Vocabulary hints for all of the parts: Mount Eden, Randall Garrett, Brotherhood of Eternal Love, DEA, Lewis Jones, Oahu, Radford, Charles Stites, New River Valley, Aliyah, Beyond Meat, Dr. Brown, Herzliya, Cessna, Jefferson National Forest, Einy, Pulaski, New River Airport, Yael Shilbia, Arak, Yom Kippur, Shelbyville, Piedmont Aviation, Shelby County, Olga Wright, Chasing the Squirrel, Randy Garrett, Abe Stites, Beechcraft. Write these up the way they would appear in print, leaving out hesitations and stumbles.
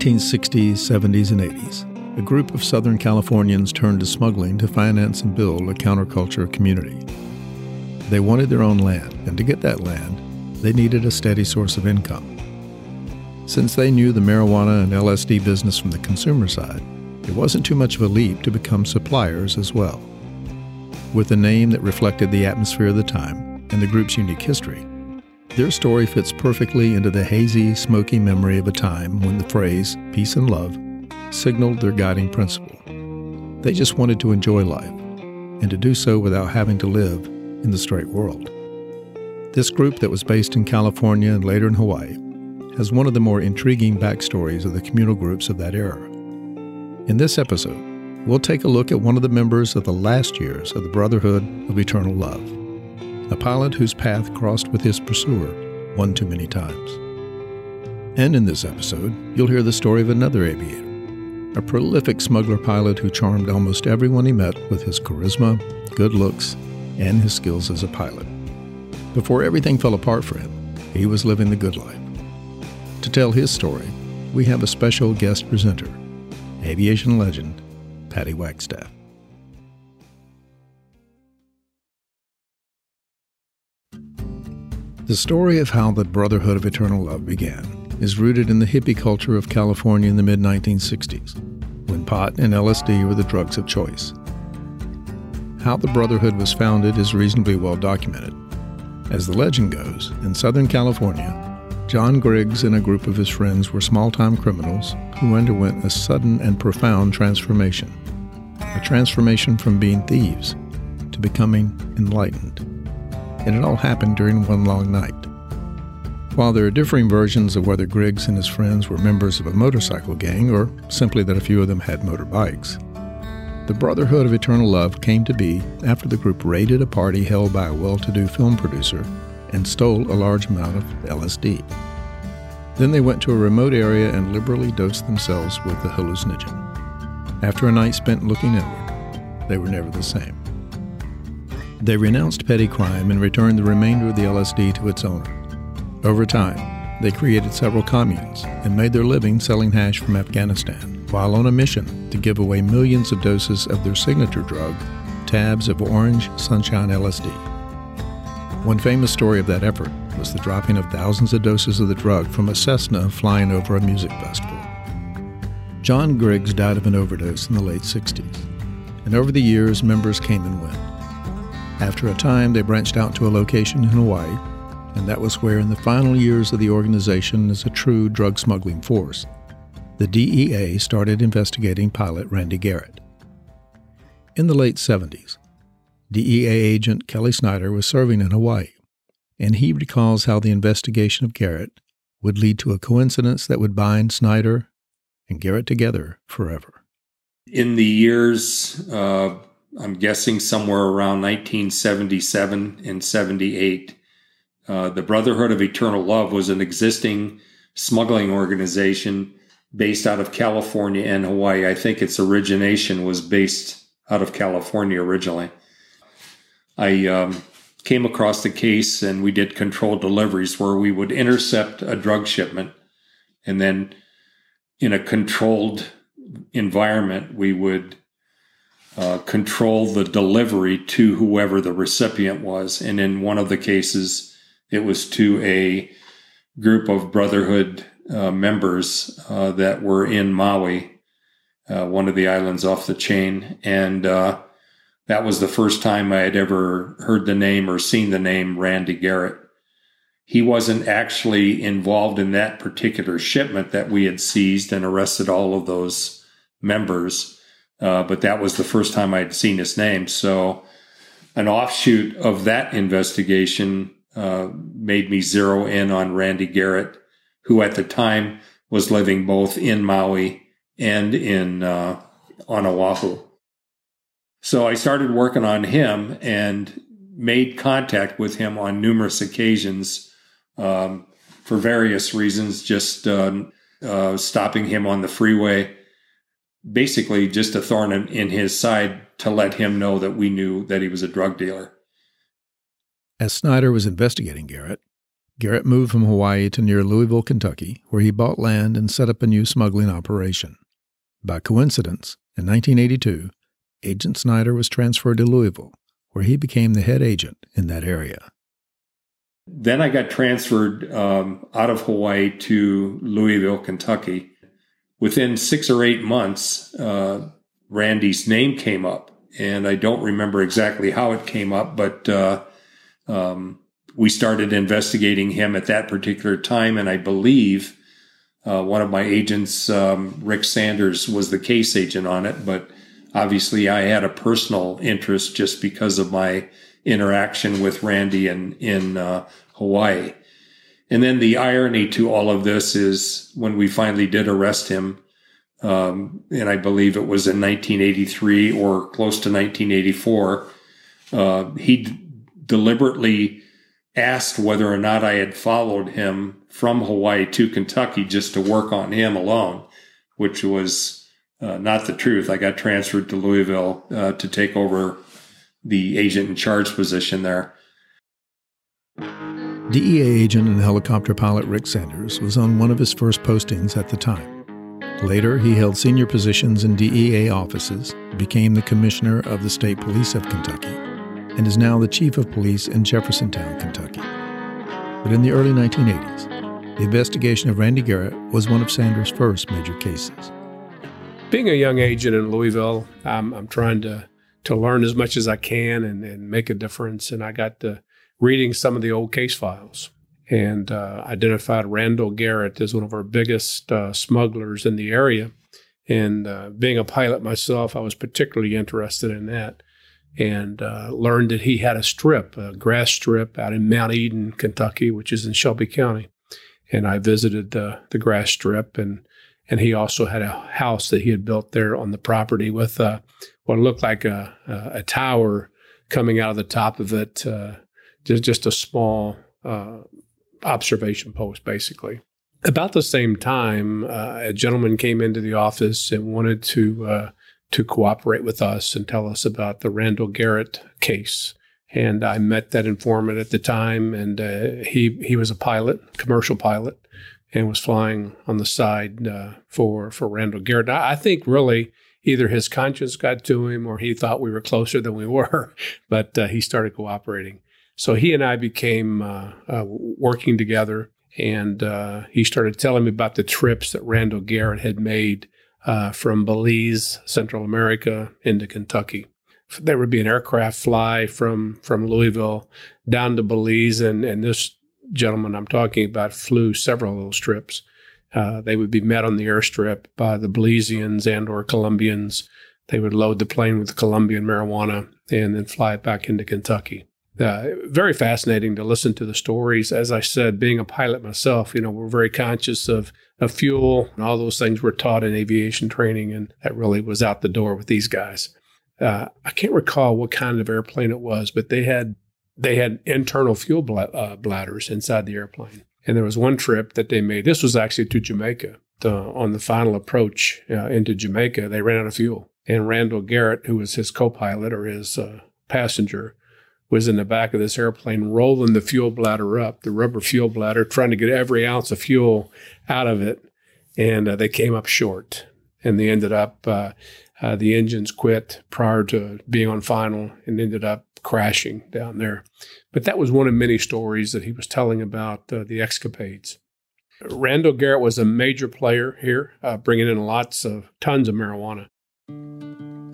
1960s, 70s, and 80s, a group of Southern Californians turned to smuggling to finance and build a counterculture community. They wanted their own land, and to get that land, they needed a steady source of income. Since they knew the marijuana and LSD business from the consumer side, it wasn't too much of a leap to become suppliers as well. With a name that reflected the atmosphere of the time and the group's unique history, their story fits perfectly into the hazy, smoky memory of a time when the phrase, peace and love, signaled their guiding principle. They just wanted to enjoy life, and to do so without having to live in the straight world. This group that was based in California and later in Hawaii has one of the more intriguing backstories of the communal groups of that era. In this episode, we'll take a look at one of the members of the last years of the Brotherhood of Eternal Love, a pilot whose path crossed with his pursuer one too many times. And in this episode, you'll hear the story of another aviator, a prolific smuggler pilot who charmed almost everyone he met with his charisma, good looks, and his skills as a pilot. Before everything fell apart for him, he was living the good life. To tell his story, we have a special guest presenter, aviation legend Patty Wagstaff. The story of how the Brotherhood of Eternal Love began is rooted in the hippie culture of California in the mid-1960s, when pot and LSD were the drugs of choice. How the Brotherhood was founded is reasonably well documented. As the legend goes, in Southern California, John Griggs and a group of his friends were small-time criminals who underwent a sudden and profound transformation, a transformation from being thieves to becoming enlightened. And it all happened during one long night. While there are differing versions of whether Griggs and his friends were members of a motorcycle gang or simply that a few of them had motorbikes, the Brotherhood of Eternal Love came to be after the group raided a party held by a well-to-do film producer and stole a large amount of LSD. Then they went to a remote area and liberally dosed themselves with the hallucinogen. After a night spent looking inward, they were never the same. They renounced petty crime and returned the remainder of the LSD to its owner. Over time, they created several communes and made their living selling hash from Afghanistan while on a mission to give away millions of doses of their signature drug, tabs of Orange Sunshine LSD. One famous story of that effort was the dropping of thousands of doses of the drug from a Cessna flying over a music festival. John Griggs died of an overdose in the late 60s, and over the years, members came and went. After a time, they branched out to a location in Hawaii, and that was where, in the final years of the organization as a true drug smuggling force, the DEA started investigating pilot Randy Garrett. In the late 70s, DEA agent Kelly Snyder was serving in Hawaii, and he recalls how the investigation of Garrett would lead to a coincidence that would bind Snyder and Garrett together forever. In the years, I'm guessing somewhere around 1977 and 78, the Brotherhood of Eternal Love was an existing smuggling organization based out of California and Hawaii. I think its origination was based out of California originally. I came across the case, and we did controlled deliveries where we would intercept a drug shipment, and then in a controlled environment, we would control the delivery to whoever the recipient was. And in one of the cases, it was to a group of Brotherhood members that were in Maui, one of the islands off the chain, and that was the first time I had ever heard the name or seen the name Randy Garrett. He wasn't actually involved in that particular shipment that we had seized and arrested all of those members, but that was the first time I had seen his name. So an offshoot of that investigation made me zero in on Randy Garrett, who at the time was living both in Maui and in on Oahu. So I started working on him and made contact with him on numerous occasions for various reasons, just stopping him on the freeway, basically just a thorn in his side to let him know that we knew that he was a drug dealer. As Snyder was investigating Garrett, Garrett moved from Hawaii to near Louisville, Kentucky, where he bought land and set up a new smuggling operation. By coincidence, in 1982, Agent Snyder was transferred to Louisville, where he became the head agent in that area. Then I got transferred out of Hawaii to Louisville, Kentucky. Within 6 or 8 months, Randy's name came up, and I don't remember exactly how it came up, but we started investigating him at that particular time, and I believe one of my agents, Rick Sanders, was the case agent on it, but obviously I had a personal interest just because of my interaction with Randy in Hawaii. And then the irony to all of this is when we finally did arrest him, and I believe it was in 1983 or close to 1984, he deliberately asked whether or not I had followed him from Hawaii to Kentucky just to work on him alone, which was not the truth. I got transferred to Louisville to take over the agent in charge position there. DEA agent and helicopter pilot Rick Sanders was on one of his first postings at the time. Later, he held senior positions in DEA offices, became the commissioner of the State Police of Kentucky, and is now the chief of police in Jeffersontown, Kentucky. But in the early 1980s, the investigation of Randy Garrett was one of Sanders' first major cases. Being a young agent in Louisville, I'm trying to learn as much as I can and make a difference. And I got to reading some of the old case files and identified Randall Garrett as one of our biggest smugglers in the area. And being a pilot myself, I was particularly interested in that and learned that he had a strip, a grass strip out in Mount Eden, Kentucky, which is in Shelby County. And I visited the grass strip, and he also had a house that he had built there on the property with what looked like a tower coming out of the top of it, just a small observation post, basically. About the same time, a gentleman came into the office and wanted to cooperate with us and tell us about the Randall Garrett case. And I met that informant at the time, and he was a pilot, commercial pilot, and was flying on the side for Randall Garrett. I think really either his conscience got to him or he thought we were closer than we were, but he started cooperating. So he and I became working together, and he started telling me about the trips that Randall Garrett had made from Belize, Central America, into Kentucky. There would be an aircraft fly from Louisville down to Belize, and this gentleman I'm talking about flew several of those trips. They would be met on the airstrip by the Belizeans and or Colombians. They would load the plane with Colombian marijuana and then fly it back into Kentucky. Very fascinating to listen to the stories. As I said, being a pilot myself, you know, we're very conscious of fuel and all those things we're taught in aviation training, and that really was out the door with these guys. I can't recall what kind of airplane it was, but they had internal fuel bladders inside the airplane. And there was one trip that they made. This was actually to Jamaica. On the final approach into Jamaica, they ran out of fuel. And Randall Garrett, who was his co-pilot or his passenger, was in the back of this airplane rolling the fuel bladder up, the rubber fuel bladder, trying to get every ounce of fuel out of it. And they came up short. And they ended up, the engines quit prior to being on final and ended up crashing down there. But that was one of many stories that he was telling about the escapades. Randall Garrett was a major player here, bringing in tons of marijuana.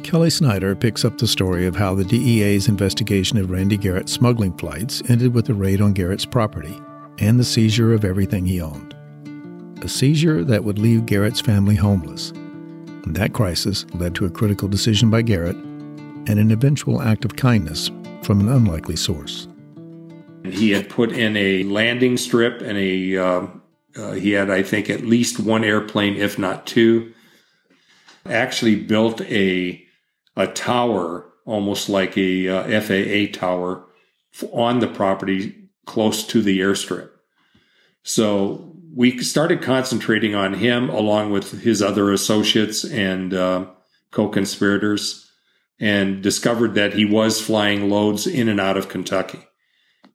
Kelly Snyder picks up the story of how the DEA's investigation of Randy Garrett's smuggling flights ended with a raid on Garrett's property and the seizure of everything he owned. A seizure that would leave Garrett's family homeless. And that crisis led to a critical decision by Garrett and an eventual act of kindness from an unlikely source. He had put in a landing strip and he had, I think, at least one airplane, if not two. Actually built a tower, almost like a FAA tower, on the property close to the airstrip. So we started concentrating on him along with his other associates and co-conspirators, and discovered that he was flying loads in and out of Kentucky.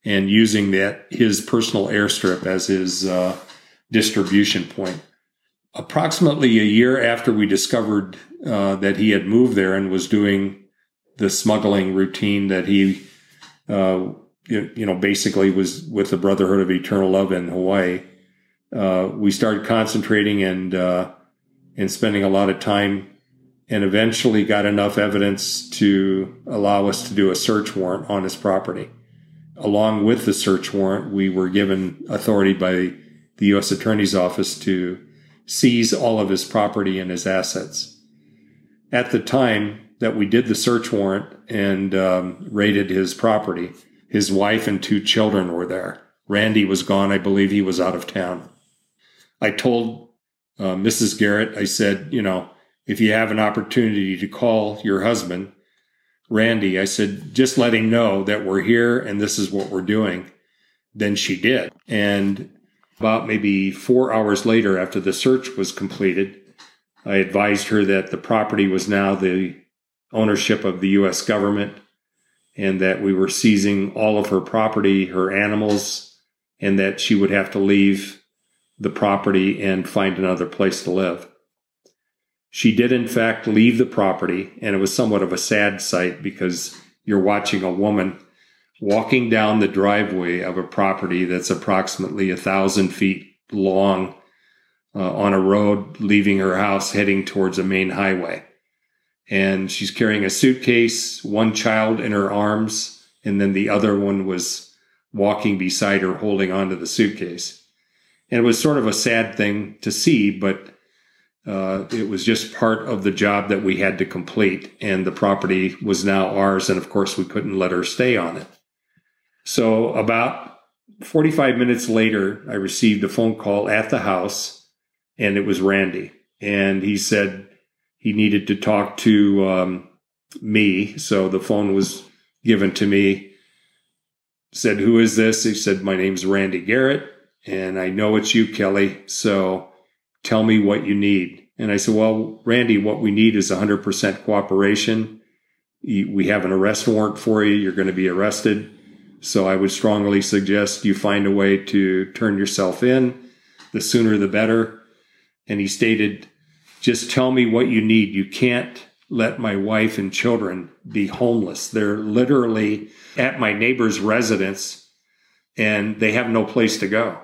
and using that his personal airstrip as his distribution point. Approximately a year after we discovered that he had moved there and was doing the smuggling routine that he, basically was with the Brotherhood of Eternal Love in Hawaii, we started concentrating and spending a lot of time, and eventually got enough evidence to allow us to do a search warrant on his property. Along with the search warrant, we were given authority by the U.S. Attorney's Office to seize all of his property and his assets. At the time that we did the search warrant and raided his property, his wife and two children were there. Randy was gone. I believe he was out of town. I told Mrs. Garrett, I said, if you have an opportunity to call your husband, Randy, I said, just let him know that we're here and this is what we're doing. Then she did. And about maybe 4 hours later, after the search was completed, I advised her that the property was now the ownership of the U.S. government and that we were seizing all of her property, her animals, and that she would have to leave the property and find another place to live. She did, in fact, leave the property, and it was somewhat of a sad sight because you're watching a woman walking down the driveway of a property that's approximately 1,000 feet long on a road, leaving her house, heading towards a main highway. And she's carrying a suitcase, one child in her arms, and then the other one was walking beside her, holding onto the suitcase. And it was sort of a sad thing to see, but it was just part of the job that we had to complete, and the property was now ours, and of course we couldn't let her stay on it. So about 45 minutes later, I received a phone call at the house, and it was Randy. And he said he needed to talk to me, so the phone was given to me. Said, who is this? He said, my name's Randy Garrett, and I know it's you, Kelly, so tell me what you need. And I said, well, Randy, what we need is 100% cooperation. We have an arrest warrant for you. You're going to be arrested. So I would strongly suggest you find a way to turn yourself in. The sooner the better. And he stated, just tell me what you need. You can't let my wife and children be homeless. They're literally at my neighbor's residence and they have no place to go.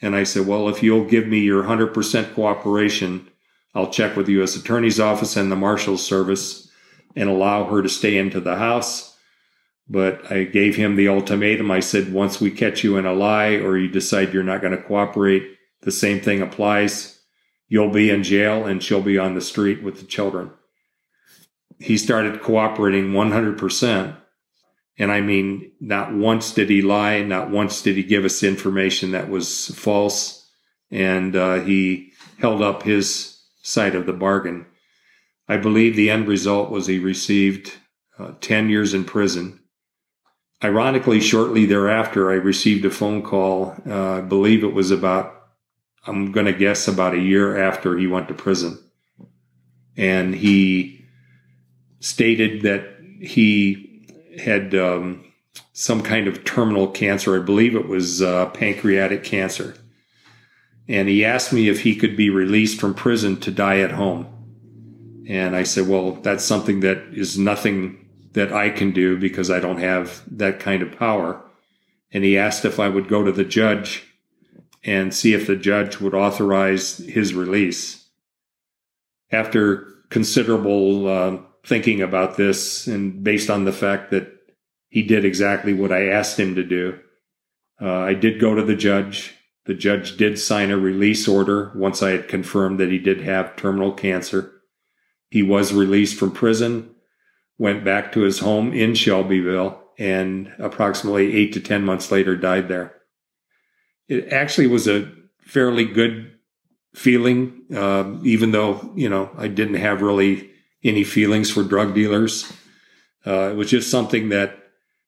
And I said, well, if you'll give me your 100% cooperation, I'll check with the U.S. Attorney's Office and the Marshals Service and allow her to stay into the house. But I gave him the ultimatum. I said, once we catch you in a lie or you decide you're not going to cooperate, the same thing applies. You'll be in jail and she'll be on the street with the children. He started cooperating 100%. And I mean, not once did he lie. Not once did he give us information that was false. And he held up his side of the bargain. I believe the end result was he received 10 years in prison. Ironically, shortly thereafter, I received a phone call. I believe it was about a year after he went to prison. And he stated that he had some kind of terminal cancer. I believe it was pancreatic cancer. And he asked me if he could be released from prison to die at home. And I said, well, that's something that is nothing that I can do because I don't have that kind of power. And he asked if I would go to the judge and see if the judge would authorize his release. After considerable thinking about this, and based on the fact that he did exactly what I asked him to do, I did go to the judge. The judge did sign a release order once I had confirmed that he did have terminal cancer. He was released from prison, went back to his home in Shelbyville, and approximately 8 to 10 months later died there. It actually was a fairly good feeling, even though, I didn't have really any feelings for drug dealers. It was just something that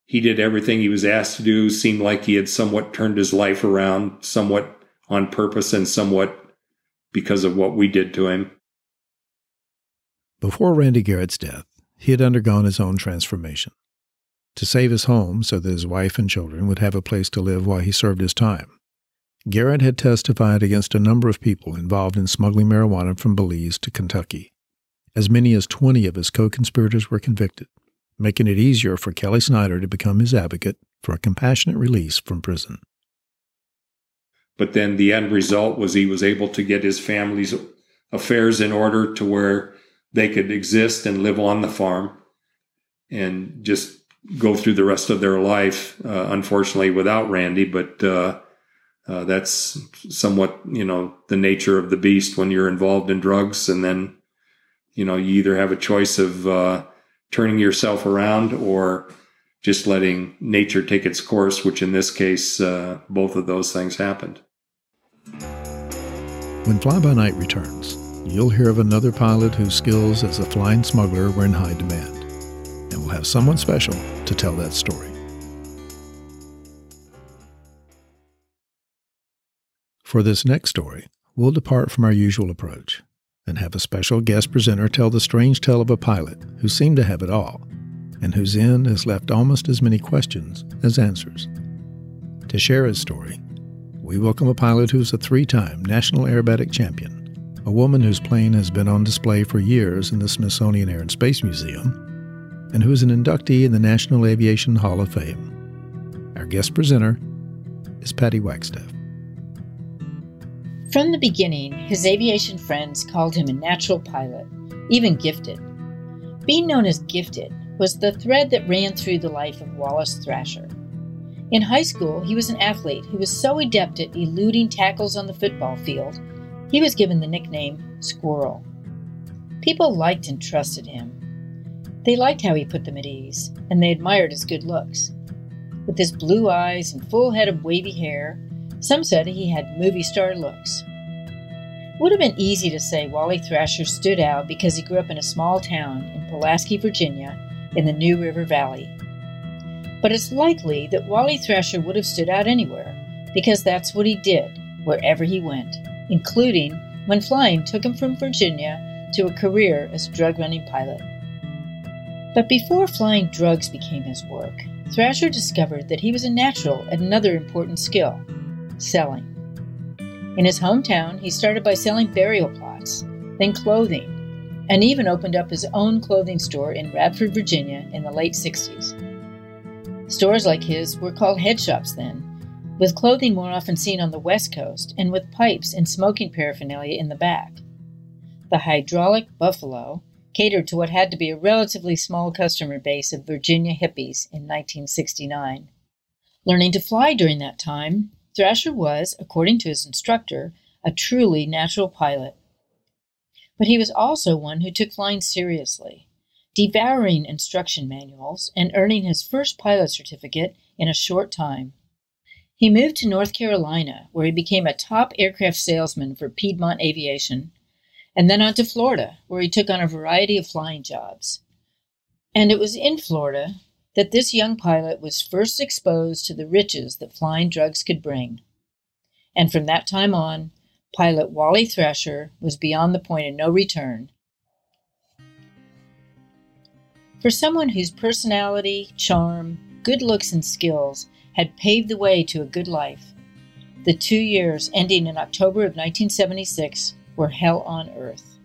he did everything he was asked to do, seemed like he had somewhat turned his life around, somewhat on purpose and somewhat because of what we did to him. Before Randy Garrett's death, he had undergone his own transformation. to save his home so that his wife and children would have a place to live while he served his time. Garrett had testified against a number of people involved in smuggling marijuana from Belize to Kentucky. As many as 20 of his co-conspirators were convicted, making it easier for Kelly Snyder to become his advocate for a compassionate release from prison. But then the end result was he was able to get his family's affairs in order to where they could exist and live on the farm and just go through the rest of their life, unfortunately, without Randy. But that's somewhat, you know, the nature of the beast when you're involved in drugs. And then, you know, you either have a choice of turning yourself around or just letting nature take its course, which in this case, both of those things happened. When Fly By Night returns, you'll hear of another pilot whose skills as a flying smuggler were in high demand. And we'll have someone special to tell that story. For this next story, we'll depart from our usual approach and have a special guest presenter tell the strange tale of a pilot who seemed to have it all, and whose end has left almost as many questions as answers. To share his story, we welcome a pilot who's a three-time National Aerobatic Champion, a woman whose plane has been on display for years in the Smithsonian Air and Space Museum, and who is an inductee in the National Aviation Hall of Fame. Our guest presenter is Patty Wagstaff. From the beginning, his aviation friends called him a natural pilot, even gifted. Being known as gifted was the thread that ran through the life of Wallace Thrasher. In high school, he was an athlete who was so adept at eluding tackles on the football field, he was given the nickname Squirrel. People liked and trusted him. They liked how he put them at ease, and they admired his good looks. With his blue eyes and full head of wavy hair, some said he had movie star looks. It would have been easy to say Wally Thrasher stood out because he grew up in a small town in Pulaski, Virginia, in the New River Valley. But it's likely that Wally Thrasher would have stood out anywhere, because that's what he did, wherever he went, including when flying took him from Virginia to a career as a drug-running pilot. But before flying drugs became his work, Thrasher discovered that he was a natural at another important skill, selling. In his hometown, he started by selling burial plots, then clothing, and even opened up his own clothing store in Radford, Virginia in the late 60s. Stores like his were called head shops then, with clothing more often seen on the West Coast and with pipes and smoking paraphernalia in the back. The Hydraulic Buffalo catered to what had to be a relatively small customer base of Virginia hippies in 1969. Learning to fly during that time, Thrasher was, according to his instructor, a truly natural pilot. But he was also one who took flying seriously, devouring instruction manuals and earning his first pilot certificate in a short time. He moved to North Carolina, where he became a top aircraft salesman for Piedmont Aviation, and then on to Florida, where he took on a variety of flying jobs. And it was in Florida that this young pilot was first exposed to the riches that flying drugs could bring. And from that time on, pilot Wally Thrasher was beyond the point of no return. For someone whose personality, charm, good looks, and skills had paved the way to a good life, the 2 years ending in October of 1976 were hell on earth.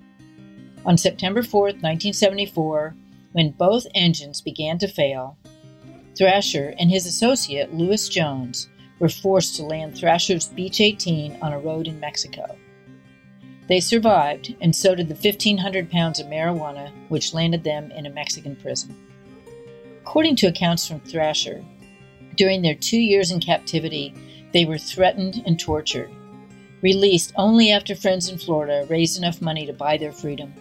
On September 4th, 1974, when both engines began to fail, Thrasher and his associate, Lewis Jones, were forced to land Thrasher's Beach 18 on a road in Mexico. They survived, and so did the 1,500 pounds of marijuana, which landed them in a Mexican prison. According to accounts from Thrasher, during their 2 years in captivity, they were threatened and tortured, released only after friends in Florida raised enough money to buy their freedom.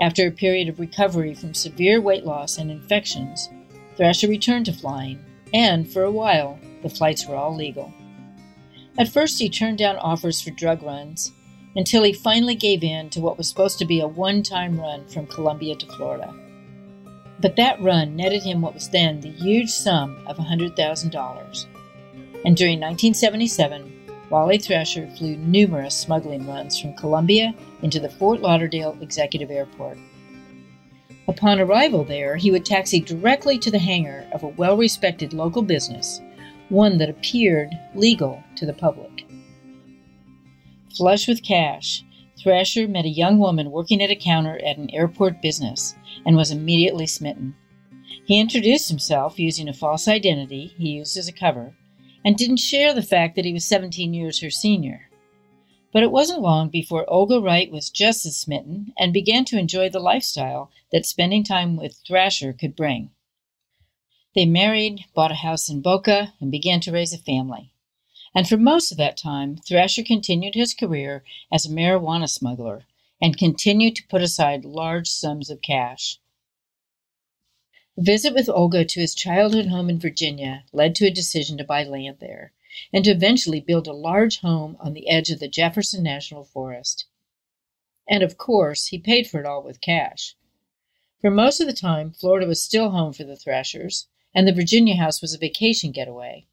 After a period of recovery from severe weight loss and infections, Thrasher returned to flying, and for a while, the flights were all legal. At first, he turned down offers for drug runs until he finally gave in to what was supposed to be a one-time run from Colombia to Florida. But that run netted him what was then the huge sum of $100,000. And during 1977, Wally Thrasher flew numerous smuggling runs from Colombia into the Fort Lauderdale Executive Airport. Upon arrival there, he would taxi directly to the hangar of a well-respected local business, one that appeared legal to the public. Flush with cash, Thrasher met a young woman working at a counter at an airport business and was immediately smitten. He introduced himself using a false identity he used as a cover and didn't share the fact that he was 17 years her senior. But it wasn't long before Olga Wright was just as smitten and began to enjoy the lifestyle that spending time with Thrasher could bring. They married, bought a house in Boca, and began to raise a family. And for most of that time, Thrasher continued his career as a marijuana smuggler and continued to put aside large sums of cash. A visit with Olga to his childhood home in Virginia led to a decision to buy land there, and to eventually build a large home on the edge of the Jefferson National Forest. And of course, he paid for it all with cash. For most of the time, Florida was still home for the Thrashers, and the Virginia house was a vacation getaway.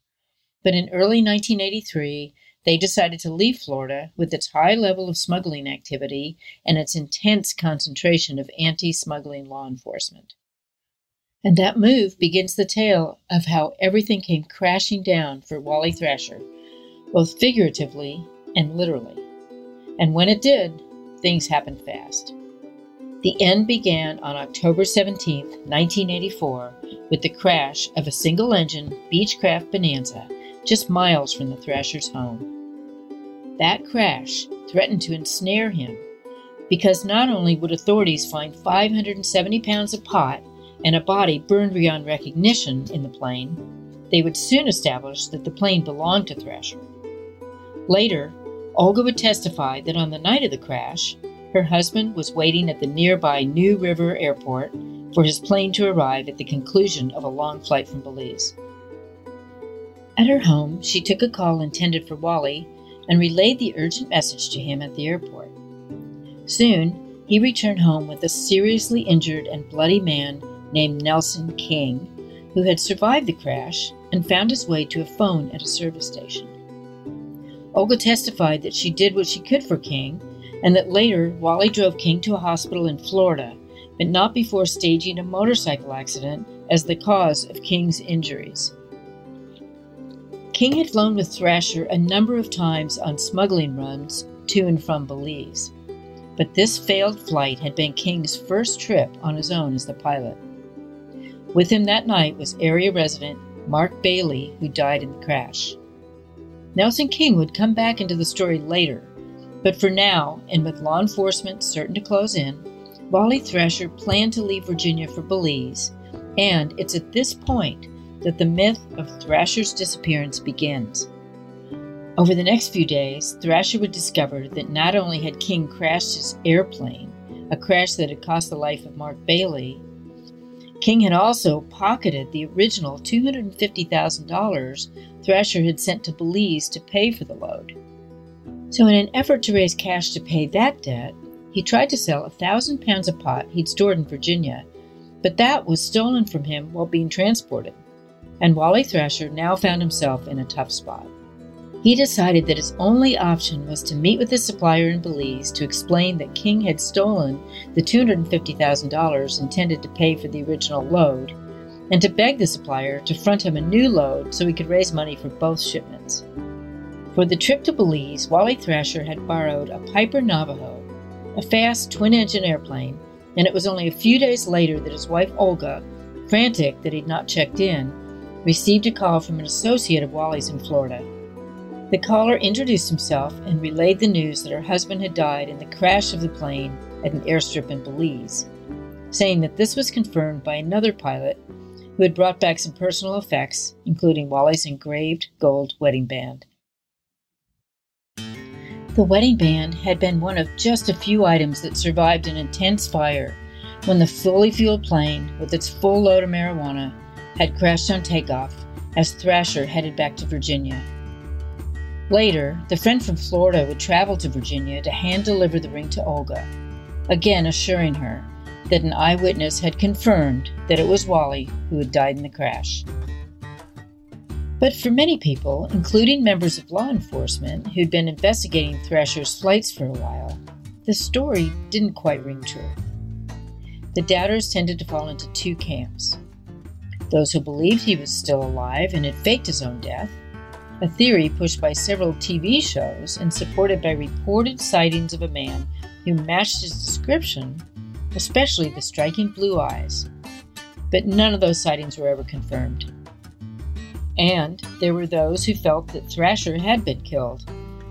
But in early 1983, they decided to leave Florida with its high level of smuggling activity and its intense concentration of anti-smuggling law enforcement. And that move begins the tale of how everything came crashing down for Wally Thrasher, both figuratively and literally. And when it did, things happened fast. The end began on October 17, 1984, with the crash of a single-engine Beechcraft Bonanza just miles from the Thrasher's home. That crash threatened to ensnare him, because not only would authorities find 570 pounds of pot and a body burned beyond recognition in the plane, they would soon establish that the plane belonged to Thrasher. Later, Olga would testify that on the night of the crash, her husband was waiting at the nearby New River Airport for his plane to arrive at the conclusion of a long flight from Belize. At her home, she took a call intended for Wally and relayed the urgent message to him at the airport. Soon, he returned home with a seriously injured and bloody man named Nelson King, who had survived the crash and found his way to a phone at a service station. Olga testified that she did what she could for King, and that later Wally drove King to a hospital in Florida, but not before staging a motorcycle accident as the cause of King's injuries. King had flown with Thrasher a number of times on smuggling runs to and from Belize, but this failed flight had been King's first trip on his own as the pilot. With him that night was area resident Mark Bailey, who died in the crash. Nelson King would come back into the story later, but for now, and with law enforcement certain to close in, Wally Thrasher planned to leave Virginia for Belize, and it's at this point that the myth of Thrasher's disappearance begins. Over the next few days, Thrasher would discover that not only had King crashed his airplane, a crash that had cost the life of Mark Bailey, King had also pocketed the original $250,000 Thrasher had sent to Belize to pay for the load. So in an effort to raise cash to pay that debt, he tried to sell 1,000 pounds of pot he'd stored in Virginia, but that was stolen from him while being transported, and Wally Thrasher now found himself in a tough spot. He decided that his only option was to meet with his supplier in Belize to explain that King had stolen the $250,000 intended to pay for the original load, and to beg the supplier to front him a new load so he could raise money for both shipments. For the trip to Belize, Wally Thrasher had borrowed a Piper Navajo, a fast twin-engine airplane, and it was only a few days later that his wife Olga, frantic that he'd not checked in, received a call from an associate of Wally's in Florida. The caller introduced himself and relayed the news that her husband had died in the crash of the plane at an airstrip in Belize, saying that this was confirmed by another pilot who had brought back some personal effects, including Wally's engraved gold wedding band. The wedding band had been one of just a few items that survived an intense fire when the fully fueled plane, with its full load of marijuana, had crashed on takeoff as Thrasher headed back to Virginia. Later, the friend from Florida would travel to Virginia to hand-deliver the ring to Olga, again assuring her that an eyewitness had confirmed that it was Wally who had died in the crash. But for many people, including members of law enforcement who'd been investigating Thrasher's flights for a while, the story didn't quite ring true. The doubters tended to fall into two camps. Those who believed he was still alive and had faked his own death, a theory pushed by several TV shows and supported by reported sightings of a man who matched his description, especially the striking blue eyes. But none of those sightings were ever confirmed. And there were those who felt that Thrasher had been killed,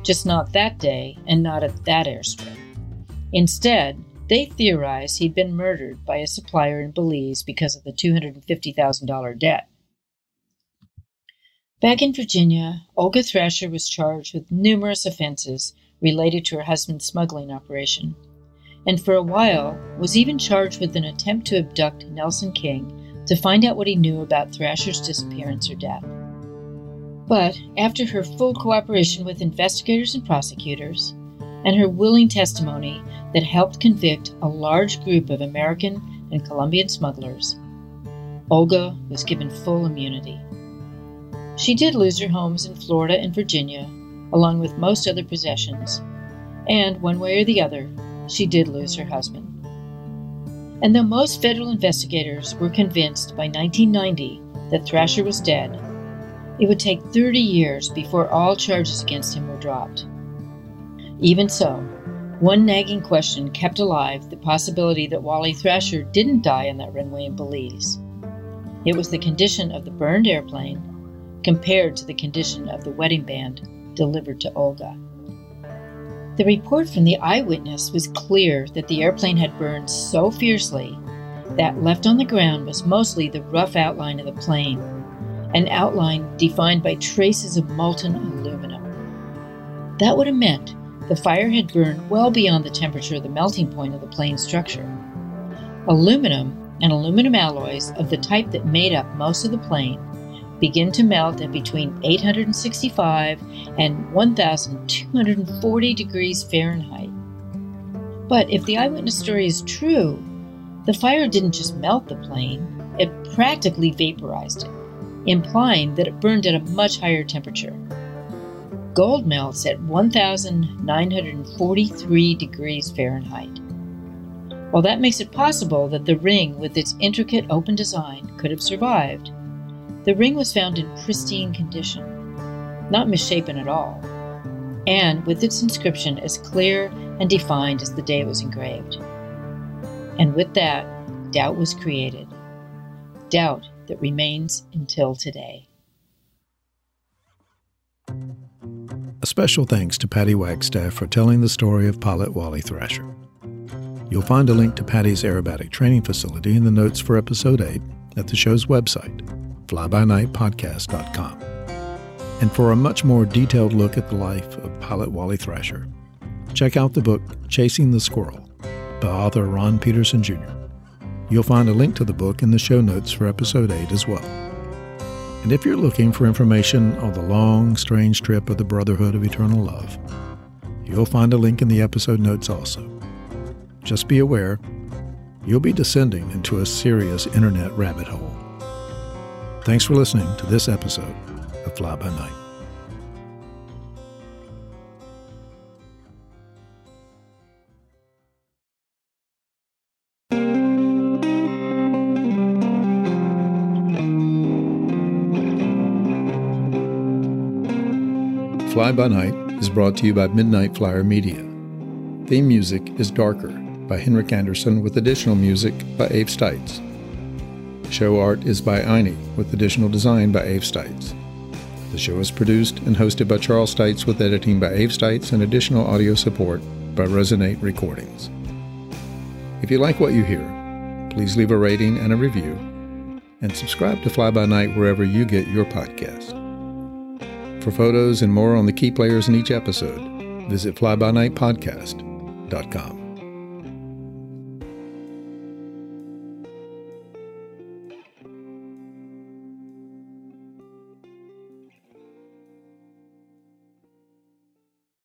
just not that day and not at that airstrip. Instead, they theorized he'd been murdered by a supplier in Belize because of the $250,000 debt. Back in Virginia, Olga Thrasher was charged with numerous offenses related to her husband's smuggling operation, and for a while was even charged with an attempt to abduct Nelson King to find out what he knew about Thrasher's disappearance or death. But after her full cooperation with investigators and prosecutors, and her willing testimony that helped convict a large group of American and Colombian smugglers, Olga was given full immunity. She did lose her homes in Florida and Virginia, along with most other possessions, and one way or the other, she did lose her husband. And though most federal investigators were convinced by 1990 that Thrasher was dead, it would take 30 years before all charges against him were dropped. Even so, one nagging question kept alive the possibility that Wally Thrasher didn't die on that runway in Belize. It was the condition of the burned airplane compared to the condition of the wedding band delivered to Olga. The report from the eyewitness was clear that the airplane had burned so fiercely that left on the ground was mostly the rough outline of the plane, an outline defined by traces of molten aluminum. That would have meant the fire had burned well beyond the temperature of the melting point of the plane's structure. Aluminum and aluminum alloys of the type that made up most of the plane begin to melt at between 865 and 1,240 degrees Fahrenheit. But if the eyewitness story is true, the fire didn't just melt the plane, it practically vaporized it, implying that it burned at a much higher temperature. Gold melts at 1,943 degrees Fahrenheit. While that makes it possible that the ring, with its intricate open design, could have survived, the ring was found in pristine condition, not misshapen at all, and with its inscription as clear and defined as the day it was engraved. And with that, doubt was created. Doubt that remains until today. A special thanks to Patty Wagstaff for telling the story of pilot Wally Thrasher. You'll find a link to Patty's aerobatic training facility in the notes for Episode 8 at the show's website, flybynightpodcast.com. And for a much more detailed look at the life of pilot Wally Thrasher, check out the book Chasing the Squirrel by author Ron Peterson, Jr. You'll find a link to the book in the show notes for Episode 8 as well. And if you're looking for information on the long, strange trip of the Brotherhood of Eternal Love, you'll find a link in the episode notes also. Just be aware, you'll be descending into a serious internet rabbit hole. Thanks for listening to this episode of Fly by Night. Fly by Night is brought to you by Midnight Flyer Media. Theme music is Darker by Henrik Anderson with additional music by Abe Stites. Show art is by Einy with additional design by Abe Stites. The show is produced and hosted by Charles Stites with editing by Abe Stites and additional audio support by Resonate Recordings. If you like what you hear, please leave a rating and a review, and subscribe to Fly by Night wherever you get your podcast. For photos and more on the key players in each episode, visit flybynightpodcast.com.